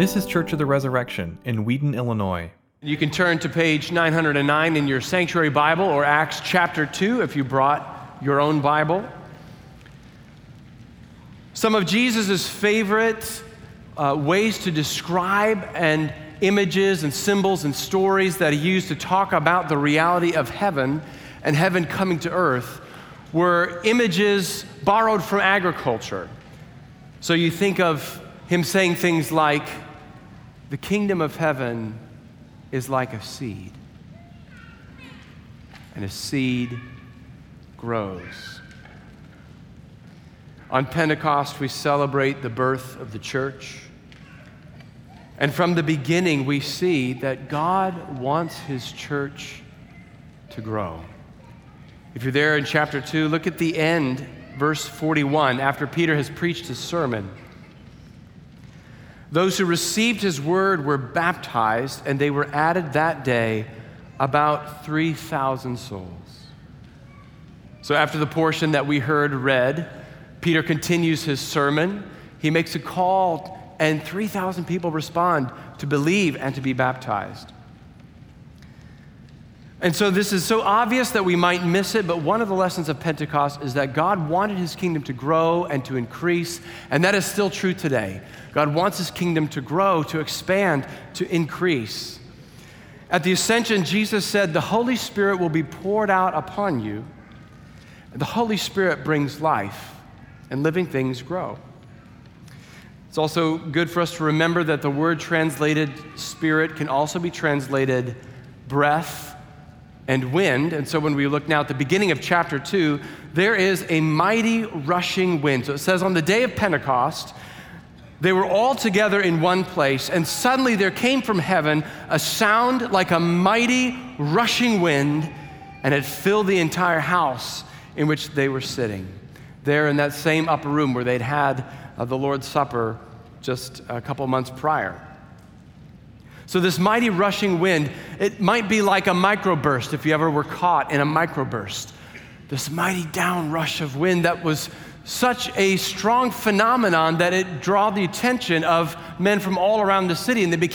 This is Church of the Resurrection in Wheaton, Illinois. You can turn to page 909 in your Sanctuary Bible or Acts chapter 2 if you brought your own Bible. Some of Jesus' favorite ways to describe and images and symbols and stories that he used to talk about the reality of heaven and heaven coming to earth were images borrowed from agriculture. So you think of him saying things like, the kingdom of heaven is like a seed, and a seed grows. On Pentecost, we celebrate the birth of the church. And from the beginning, we see that God wants his church to grow. If you're there in chapter 2, look at the end, verse 41, after Peter has preached his sermon. Those who received his word were baptized, and they were added that day about 3,000 souls. So after the portion that we heard read, Peter continues his sermon. He makes a call, and 3,000 people respond to believe and to be baptized. And so this is so obvious that we might miss it, but one of the lessons of Pentecost is that God wanted his kingdom to grow and to increase, and that is still true today. God wants his kingdom to grow, to expand, to increase. At the ascension, Jesus said, the Holy Spirit will be poured out upon you. The Holy Spirit brings life, and living things grow. It's also good for us to remember that the word translated spirit can also be translated breath and wind. And so when we look now at the beginning of chapter 2, there is a mighty rushing wind. So it says on the day of Pentecost, they were all together in one place, and suddenly there came from heaven a sound like a mighty rushing wind, and it filled the entire house in which they were sitting. There in that same upper room where they'd had the Lord's Supper just a couple months prior. So this mighty rushing wind, it might be like a microburst, if you ever were caught in a microburst. This mighty downrush of wind that was such a strong phenomenon that it drew the attention of men from all around the city, and they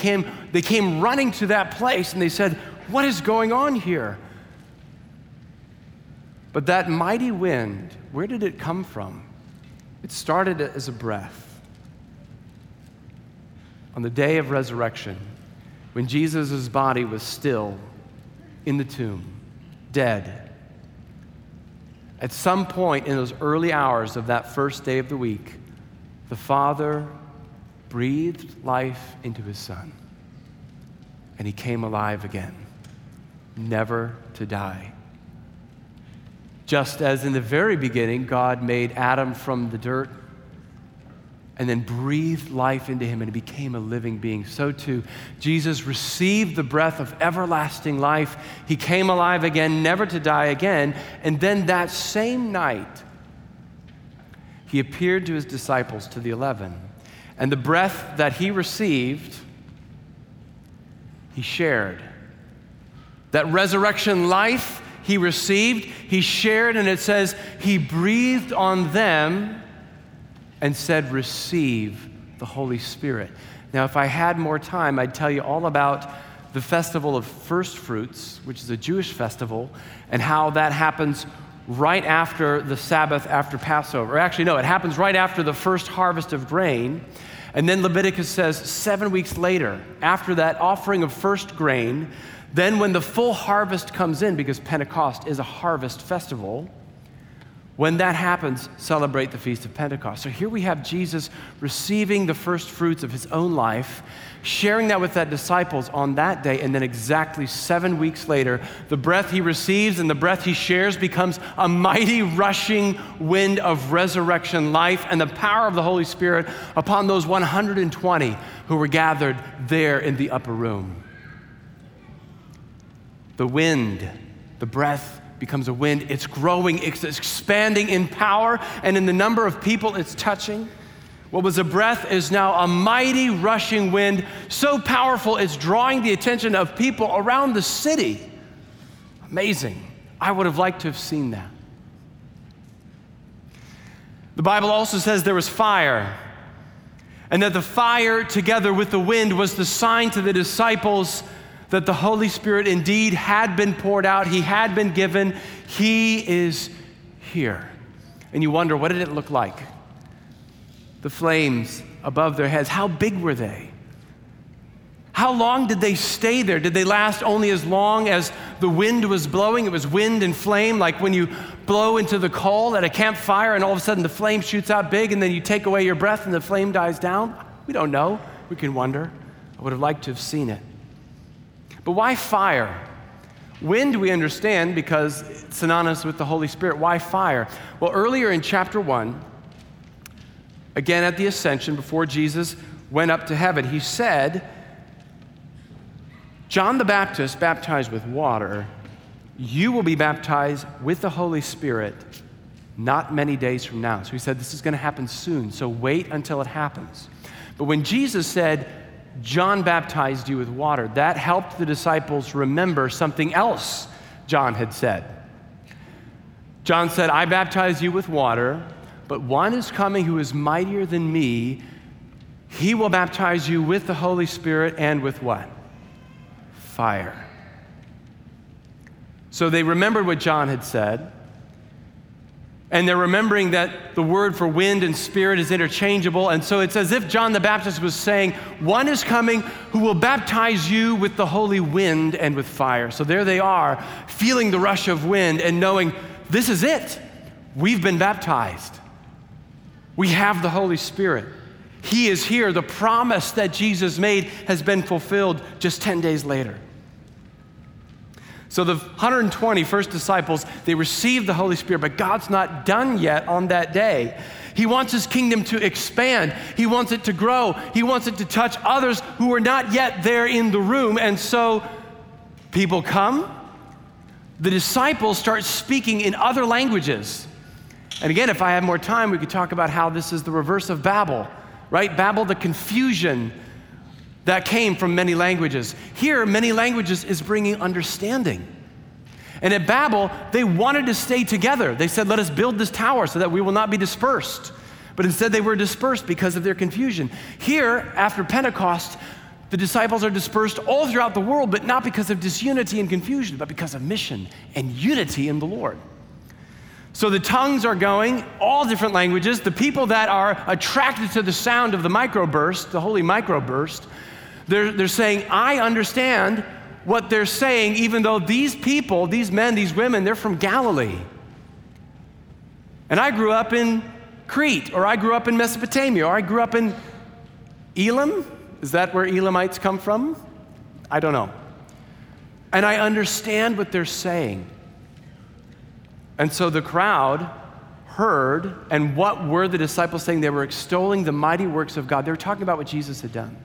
came running to that place, and they said, what is going on here? But that mighty wind, where did it come from? It started as a breath. On the day of resurrection, when Jesus' body was still in the tomb, dead, at some point in those early hours of that first day of the week, the Father breathed life into his Son, and he came alive again, never to die. Just as in the very beginning, God made Adam from the dirt and then breathed life into him and he became a living being. So too, Jesus received the breath of everlasting life. He came alive again, never to die again. And then that same night, he appeared to his disciples, to the 11. And the breath that he received, he shared. That resurrection life he received, he shared, and it says, he breathed on them and said, receive the Holy Spirit. Now, if I had more time, I'd tell you all about the festival of first fruits, which is a Jewish festival, and how that happens right after the Sabbath, after Passover. Or actually, no, it happens right after the first harvest of grain. And then Leviticus says 7 weeks later, after that offering of first grain, then when the full harvest comes in, because Pentecost is a harvest festival, when that happens, celebrate the Feast of Pentecost. So here we have Jesus receiving the first fruits of his own life, sharing that with that disciples on that day, and then exactly 7 weeks later, the breath he receives and the breath he shares becomes a mighty rushing wind of resurrection life and the power of the Holy Spirit upon those 120 who were gathered there in the upper room. The wind, the breath becomes a wind. It's growing, it's expanding in power and in the number of people it's touching. What was a breath is now a mighty rushing wind, so powerful it's drawing the attention of people around the city. Amazing. I would have liked to have seen that. The Bible also says there was fire. and that the fire together with the wind was the sign to the disciples that the Holy Spirit indeed had been poured out, he had been given, he is here. And you wonder, what did it look like? The flames above their heads, how big were they? How long did they stay there? Did they last only as long as the wind was blowing? It was wind and flame, like when you blow into the coal at a campfire and all of a sudden the flame shoots out big and then you take away your breath and the flame dies down? We don't know. We can wonder. I would have liked to have seen it. But why fire? Wind, we understand, because it's synonymous with the Holy Spirit. Why fire? Well, earlier in chapter 1, again at the ascension, before Jesus went up to heaven, he said, John the Baptist baptized with water. You will be baptized with the Holy Spirit not many days from now. So he said, this is going to happen soon, so wait until it happens. But when Jesus said, John baptized you with water, that helped the disciples remember something else John had said. John said, I baptize you with water, but one is coming who is mightier than me. He will baptize you with the Holy Spirit and with what? Fire. So they remembered what John had said, and they're remembering that the word for wind and spirit is interchangeable, and so it's as if John the Baptist was saying, one is coming who will baptize you with the holy wind and with fire. So there they are, feeling the rush of wind and knowing, this is it. We've been baptized. We have the Holy Spirit. He is here. The promise that Jesus made has been fulfilled just 10 days later. So the 120 first disciples, they received the Holy Spirit, but God's not done yet on that day. He wants his kingdom to expand. He wants it to grow. He wants it to touch others who are not yet there in the room. And so people come. The disciples start speaking in other languages. And again, if I had more time, we could talk about how this is the reverse of Babel. Right? Babel, the confusion that came from many languages. Here, many languages is bringing understanding. And at Babel, they wanted to stay together. They said, let us build this tower so that we will not be dispersed. But instead, they were dispersed because of their confusion. Here, after Pentecost, the disciples are dispersed all throughout the world, but not because of disunity and confusion, but because of mission and unity in the Lord. So the tongues are going, all different languages. The people that are attracted to the sound of the microburst, the holy microburst, they're saying, I understand what they're saying, even though these people, these men, these women, they're from Galilee. And I grew up in Crete, or I grew up in Mesopotamia, or I grew up in Elam. Is that where Elamites come from? I don't know. And I understand what they're saying. And so the crowd heard, and what were the disciples saying? They were extolling the mighty works of God. They were talking about what Jesus had done.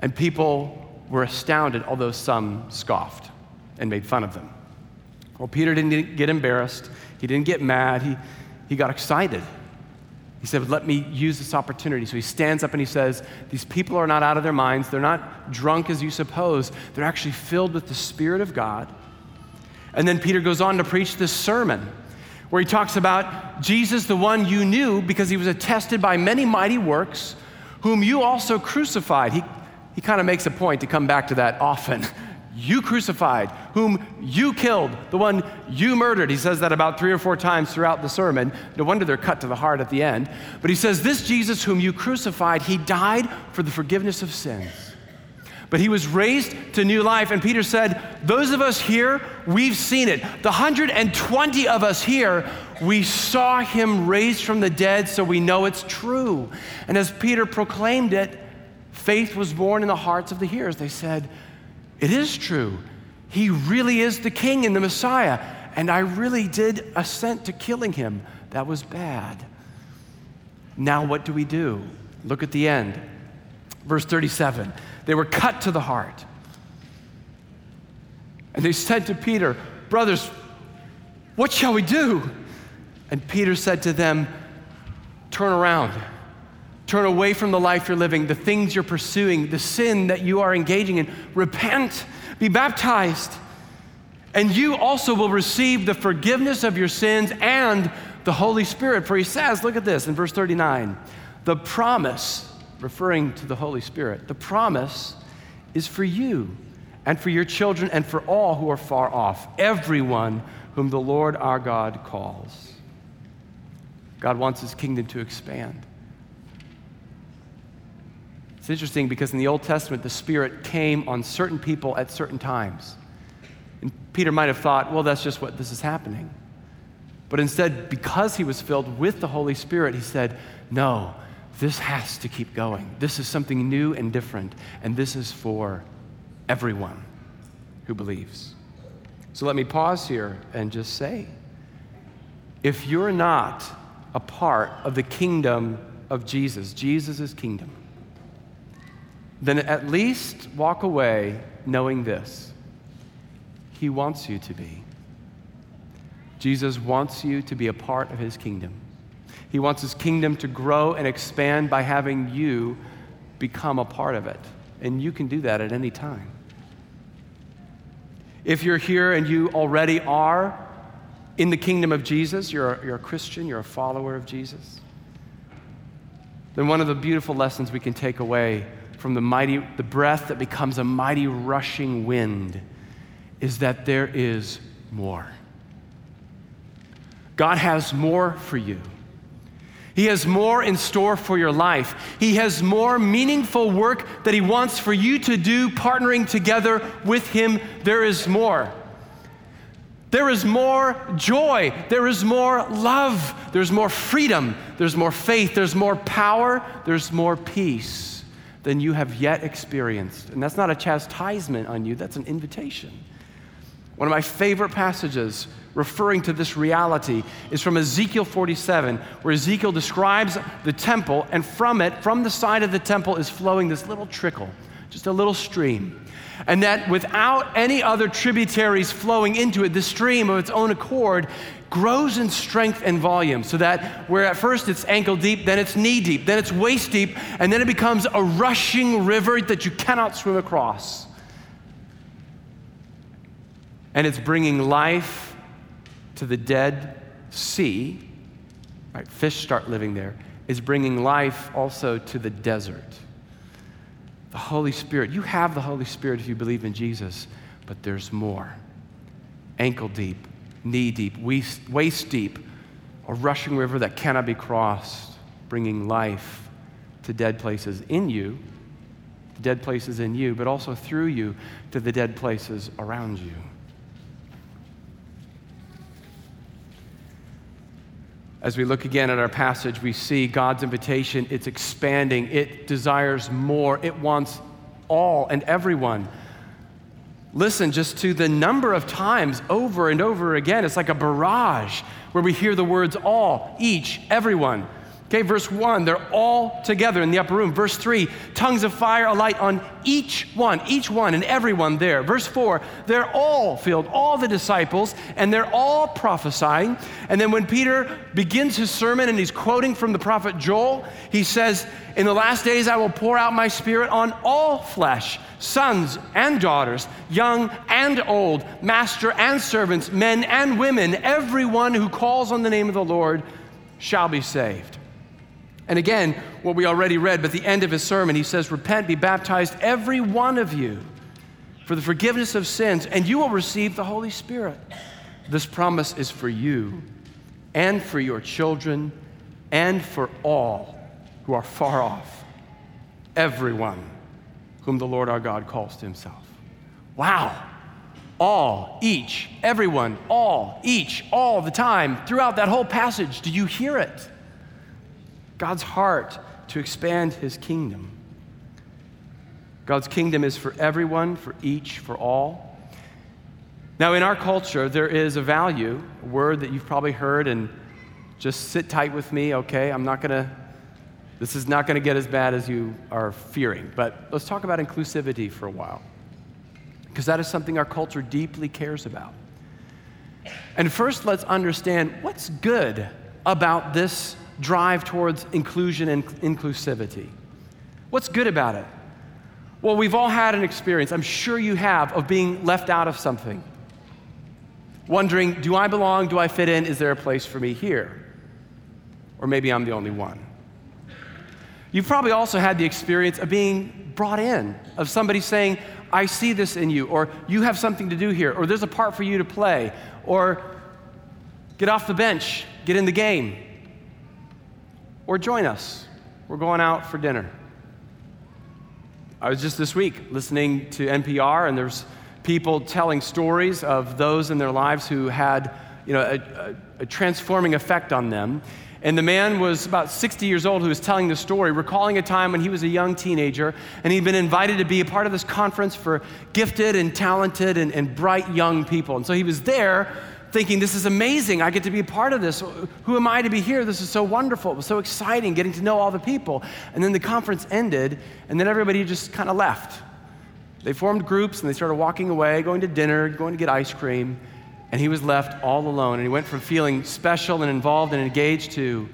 And people were astounded, although some scoffed and made fun of them. Well, Peter didn't get embarrassed. He didn't get mad. He got excited. He said, let me use this opportunity. So he stands up and he says, these people are not out of their minds. They're not drunk as you suppose. They're actually filled with the Spirit of God. And then Peter goes on to preach this sermon where he talks about Jesus, the one you knew because he was attested by many mighty works, whom you also crucified. He kind of makes a point to come back to that often. You crucified, whom you killed, the one you murdered. He says that about 3 or 4 times throughout the sermon. No wonder they're cut to the heart at the end. But he says, this Jesus whom you crucified, he died for the forgiveness of sins. But he was raised to new life. And Peter said, those of us here, we've seen it. The 120 of us here, we saw him raised from the dead, so we know it's true. And as Peter proclaimed it, faith was born in the hearts of the hearers. They said, it is true. He really is the king and the Messiah. And I really did assent to killing him. That was bad. Now what do we do? Look at the end. Verse 37. They were cut to the heart. And they said to Peter, brothers, what shall we do? And Peter said to them, turn around. Turn away from the life you're living, the things you're pursuing, the sin that you are engaging in. Repent, be baptized, and you also will receive the forgiveness of your sins and the Holy Spirit. For he says, look at this in verse 39, The promise, referring to the Holy Spirit, the promise is for you and for your children and for all who are far off, everyone whom the Lord our God calls. God wants his kingdom to expand. It's interesting because in the Old Testament, the Spirit came on certain people at certain times. And Peter might have thought, well, that's just what this is happening. But instead, because he was filled with the Holy Spirit, he said, no, this has to keep going. This is something new and different, and this is for everyone who believes. So let me pause here and just say, if you're not a part of the kingdom of Jesus, Jesus' kingdom, then at least walk away knowing this. He wants you to be. Jesus wants you to be a part of his kingdom. He wants his kingdom to grow and expand by having you become a part of it. And you can do that at any time. If you're here and you already are in the kingdom of Jesus, you're a Christian, you're a follower of Jesus, then one of the beautiful lessons we can take away from the breath that becomes a mighty rushing wind is that there is more. God has more for you. He has more in store for your life. He has more meaningful work that he wants for you to do, partnering together with him. There is more. There is more joy. There is more love. There's more freedom. There's more faith. There's more power. There's more peace than you have yet experienced. And that's not a chastisement on you, that's an invitation. One of my favorite passages referring to this reality is from Ezekiel 47, where Ezekiel describes the temple, and from it, from the side of the temple is flowing this little trickle, just a little stream. And that without any other tributaries flowing into it, the stream of its own accord grows in strength and volume, so that where at first it's ankle deep, then it's knee deep, then it's waist deep, and then it becomes a rushing river that you cannot swim across. And it's bringing life to the dead sea, right? Fish start living there. It's bringing life also to the desert. The Holy Spirit, you have the Holy Spirit if you believe in Jesus, but there's more. Ankle deep, knee deep, waist deep, a rushing river that cannot be crossed, bringing life to dead places in you, but also through you to the dead places around you. As we look again at our passage, we see God's invitation. It's expanding. It desires more. It wants all and everyone. Listen just to the number of times over and over again. It's like a barrage where we hear the words all, each, everyone. Okay, verse 1, they're all together in the upper room. Verse 3, tongues of fire alight on each one and everyone there. Verse 4, they're all filled, all the disciples, and they're all prophesying. And then when Peter begins his sermon and he's quoting from the prophet Joel, he says, in the last days I will pour out my spirit on all flesh, sons and daughters, young and old, master and servants, men and women. Everyone who calls on the name of the Lord shall be saved. And again, what we already read, but the end of his sermon, he says, repent, be baptized, every one of you, for the forgiveness of sins, and you will receive the Holy Spirit. This promise is for you and for your children and for all who are far off, everyone whom the Lord our God calls to himself. Wow. All, each, everyone, all, each, all the time, throughout that whole passage. Do you hear it? God's heart to expand his kingdom. God's kingdom is for everyone, for each, for all. Now, in our culture, there is a value, a word that you've probably heard, and just sit tight with me, okay? this is not gonna get as bad as you are fearing, but let's talk about inclusivity for a while, because that is something our culture deeply cares about. And first, let's understand what's good about this drive towards inclusion and inclusivity. What's good about it? Well, we've all had an experience, I'm sure you have, of being left out of something. Wondering, do I belong? Do I fit in? Is there a place for me here? Or maybe I'm the only one. You've probably also had the experience of being brought in, of somebody saying, I see this in you, or you have something to do here, or there's a part for you to play, or get off the bench, get in the game, or join us. We're going out for dinner. I was just this week listening to NPR, and there's people telling stories of those in their lives who had, a transforming effect on them. And the man was about 60 years old who was telling the story, recalling a time when he was a young teenager, and he'd been invited to be a part of this conference for gifted and talented and bright young people. And so he was there thinking, this is amazing, I get to be a part of this. Who am I to be here? This is so wonderful. It was so exciting getting to know all the people. And then the conference ended, and then everybody just kind of left. They formed groups, and they started walking away, going to dinner, going to get ice cream. And he was left all alone, and he went from feeling special and involved and engaged to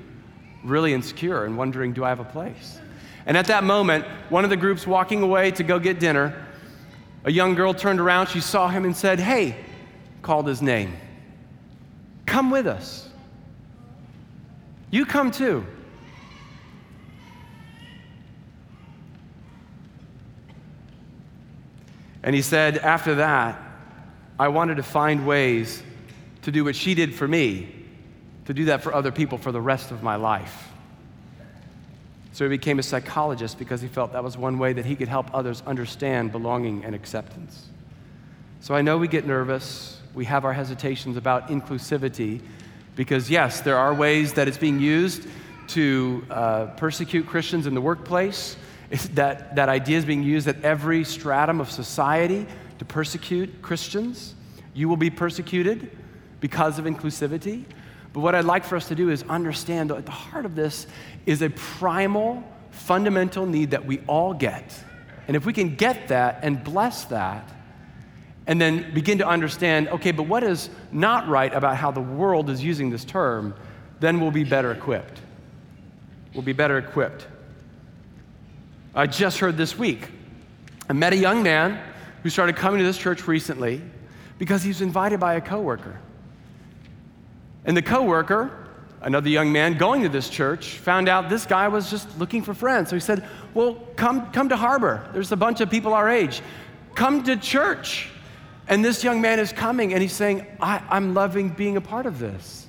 really insecure and wondering, do I have a place? And at that moment, one of the groups walking away to go get dinner, a young girl turned around, she saw him and said, hey, called his name. Come with us. You come too. And he said, after that, I wanted to find ways to do what she did for me, to do that for other people for the rest of my life. So he became a psychologist because he felt that was one way that he could help others understand belonging and acceptance. So I know we get nervous, we have our hesitations about inclusivity, because yes, there are ways that it's being used to persecute Christians in the workplace. That idea is being used at every stratum of society to persecute Christians. You will be persecuted because of inclusivity. But what I'd like for us to do is understand that at the heart of this is a primal, fundamental need that we all get. And if we can get that and bless that, and then begin to understand, okay, but what is not right about how the world is using this term, then we'll be better equipped. We'll be better equipped. I just heard this week, I met a young man who started coming to this church recently because he was invited by a coworker. And the coworker, another young man going to this church, found out this guy was just looking for friends. So he said, well, come to Harbor. There's a bunch of people our age. Come to church. And this young man is coming, and he's saying, I'm loving being a part of this.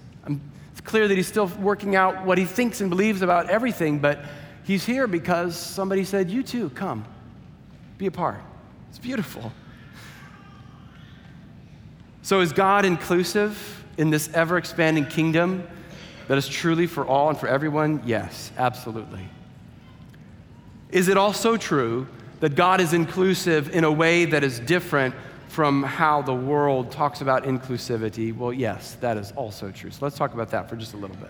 It's clear that he's still working out what he thinks and believes about everything, but he's here because somebody said, you too, come, be a part. It's beautiful. So is God inclusive in this ever-expanding kingdom that is truly for all and for everyone? Yes, absolutely. Is it also true that God is inclusive in a way that is different from how the world talks about inclusivity? Well, yes, that is also true. So let's talk about that for just a little bit.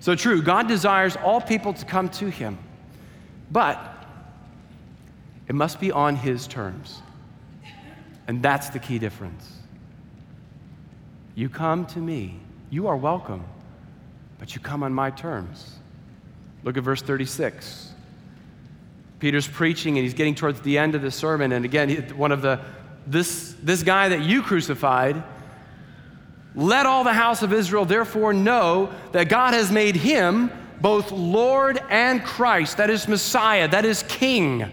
So true, God desires all people to come to him, but it must be on his terms. And that's the key difference. You come to me, you are welcome, but you come on my terms. Look at verse 36. Peter's preaching and he's getting towards the end of the sermon, and again, this guy that you crucified, let all the house of Israel therefore know that God has made him both Lord and Christ, that is Messiah, that is King.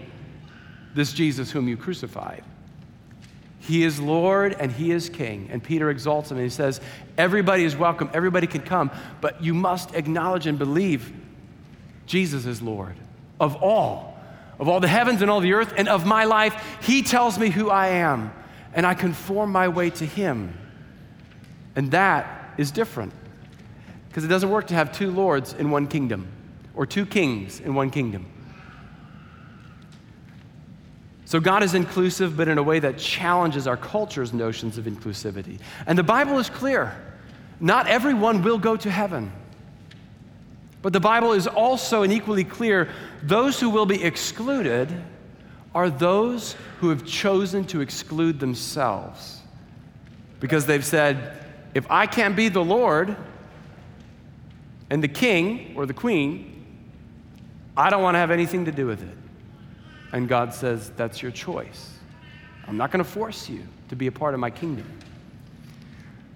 This Jesus whom you crucified. He is Lord and he is King. And Peter exalts him and he says, everybody is welcome, everybody can come, but you must acknowledge and believe Jesus is Lord of all the heavens and all the earth and of my life. He tells me who I am and I conform my way to him. And that is different because it doesn't work to have two lords in one kingdom or two kings in one kingdom. So God is inclusive, but in a way that challenges our culture's notions of inclusivity. And the Bible is clear. Not everyone will go to heaven. But the Bible is also and equally clear, those who will be excluded are those who have chosen to exclude themselves. Because they've said, if I can't be the Lord and the king or the queen, I don't want to have anything to do with it. And God says, that's your choice. I'm not going to force you to be a part of my kingdom.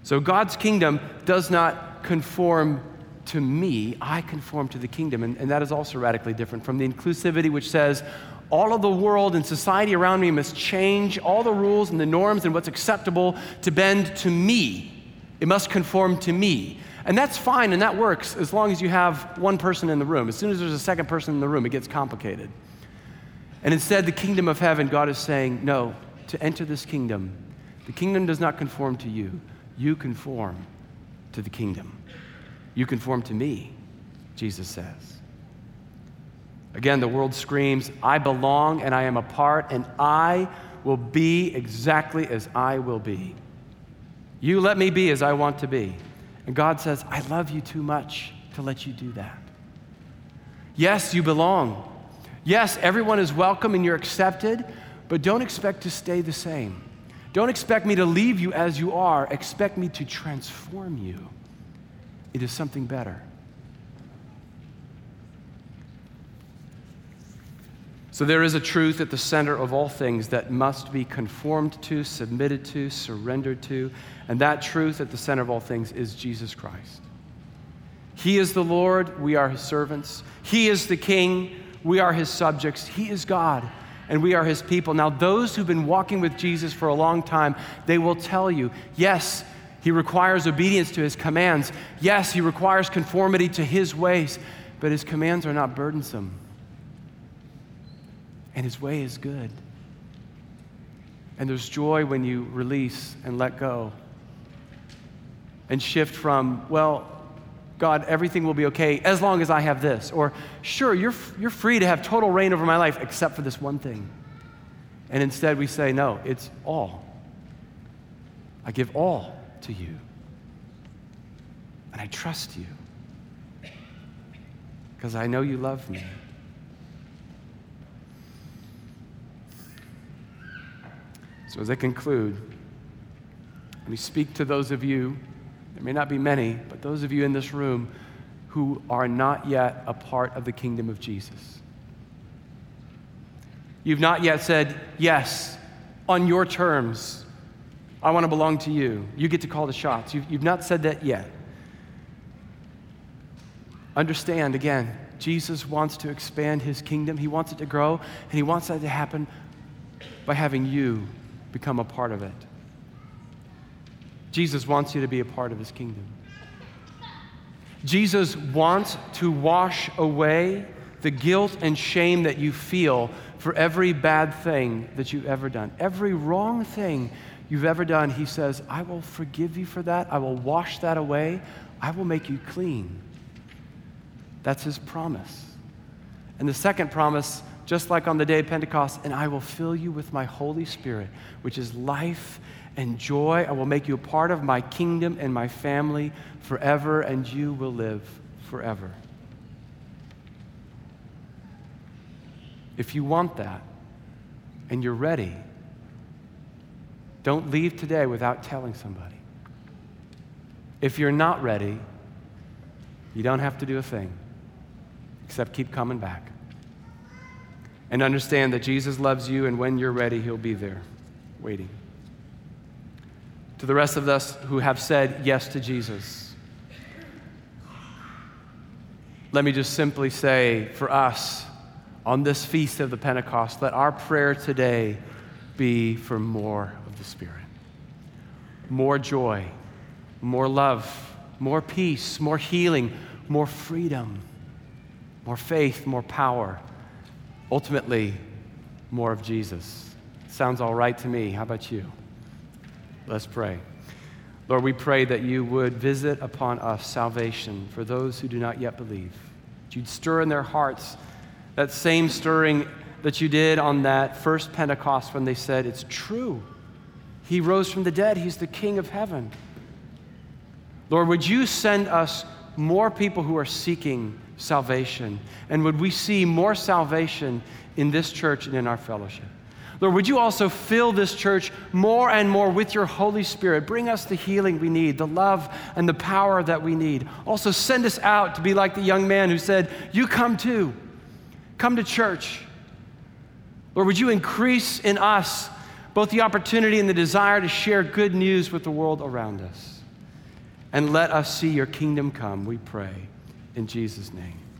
So God's kingdom does not conform to me, I conform to the kingdom. And that is also radically different from the inclusivity which says, all of the world and society around me must change all the rules and the norms and what's acceptable to bend to me. It must conform to me. And that's fine and that works as long as you have one person in the room. As soon as there's a second person in the room, it gets complicated. And instead, the kingdom of heaven, God is saying, no, to enter this kingdom, the kingdom does not conform to you. You conform to the kingdom. You conform to me, Jesus says. Again, the world screams, I belong and I am a part and I will be exactly as I will be. You let me be as I want to be. And God says, I love you too much to let you do that. Yes, you belong. Yes, everyone is welcome and you're accepted, but don't expect to stay the same. Don't expect me to leave you as you are. Expect me to transform you into something better. So there is a truth at the center of all things that must be conformed to, submitted to, surrendered to, and that truth at the center of all things is Jesus Christ. He is the Lord, we are his servants. He is the King, we are his subjects. He is God, and we are his people. Now, those who've been walking with Jesus for a long time, they will tell you, yes, he requires obedience to his commands. Yes, he requires conformity to his ways, but his commands are not burdensome. And his way is good. And there's joy when you release and let go and shift from, well, God, everything will be okay as long as I have this. Or, sure, you're free to have total reign over my life except for this one thing. And instead we say, no, it's all. I give all to you. And I trust you because I know you love me. So as I conclude, let me speak to those of you, there may not be many, but those of you in this room who are not yet a part of the kingdom of Jesus. You've not yet said, yes, on your terms, I want to belong to you. You get to call the shots. You've not said that yet. Understand, again, Jesus wants to expand his kingdom. He wants it to grow, and he wants that to happen by having you become a part of it. Jesus wants you to be a part of his kingdom. Jesus wants to wash away the guilt and shame that you feel for every bad thing that you've ever done. Every wrong thing you've ever done, he says, I will forgive you for that. I will wash that away. I will make you clean. That's his promise. And the second promise, just like on the day of Pentecost, and I will fill you with my Holy Spirit, which is life and joy. I will make you a part of my kingdom and my family forever, and you will live forever. If you want that and you're ready, don't leave today without telling somebody. If you're not ready, you don't have to do a thing except keep coming back. And understand that Jesus loves you, and when you're ready, he'll be there, waiting. To the rest of us who have said yes to Jesus, let me just simply say for us, on this feast of the Pentecost, let our prayer today be for more of the Spirit. More joy, more love, more peace, more healing, more freedom, more faith, more power. Ultimately, more of Jesus. Sounds all right to me. How about you? Let's pray. Lord, we pray that you would visit upon us salvation for those who do not yet believe. That you'd stir in their hearts that same stirring that you did on that first Pentecost when they said, it's true. He rose from the dead. He's the King of heaven. Lord, would you send us more people who are seeking salvation, and would we see more salvation in this church and in our fellowship? Lord, would you also fill this church more and more with your Holy Spirit? Bring us the healing we need, the love and the power that we need. Also send us out to be like the young man who said, you come too. Come to church. Lord, would you increase in us both the opportunity and the desire to share good news with the world around us? And let us see your kingdom come, we pray. in Jesus' name.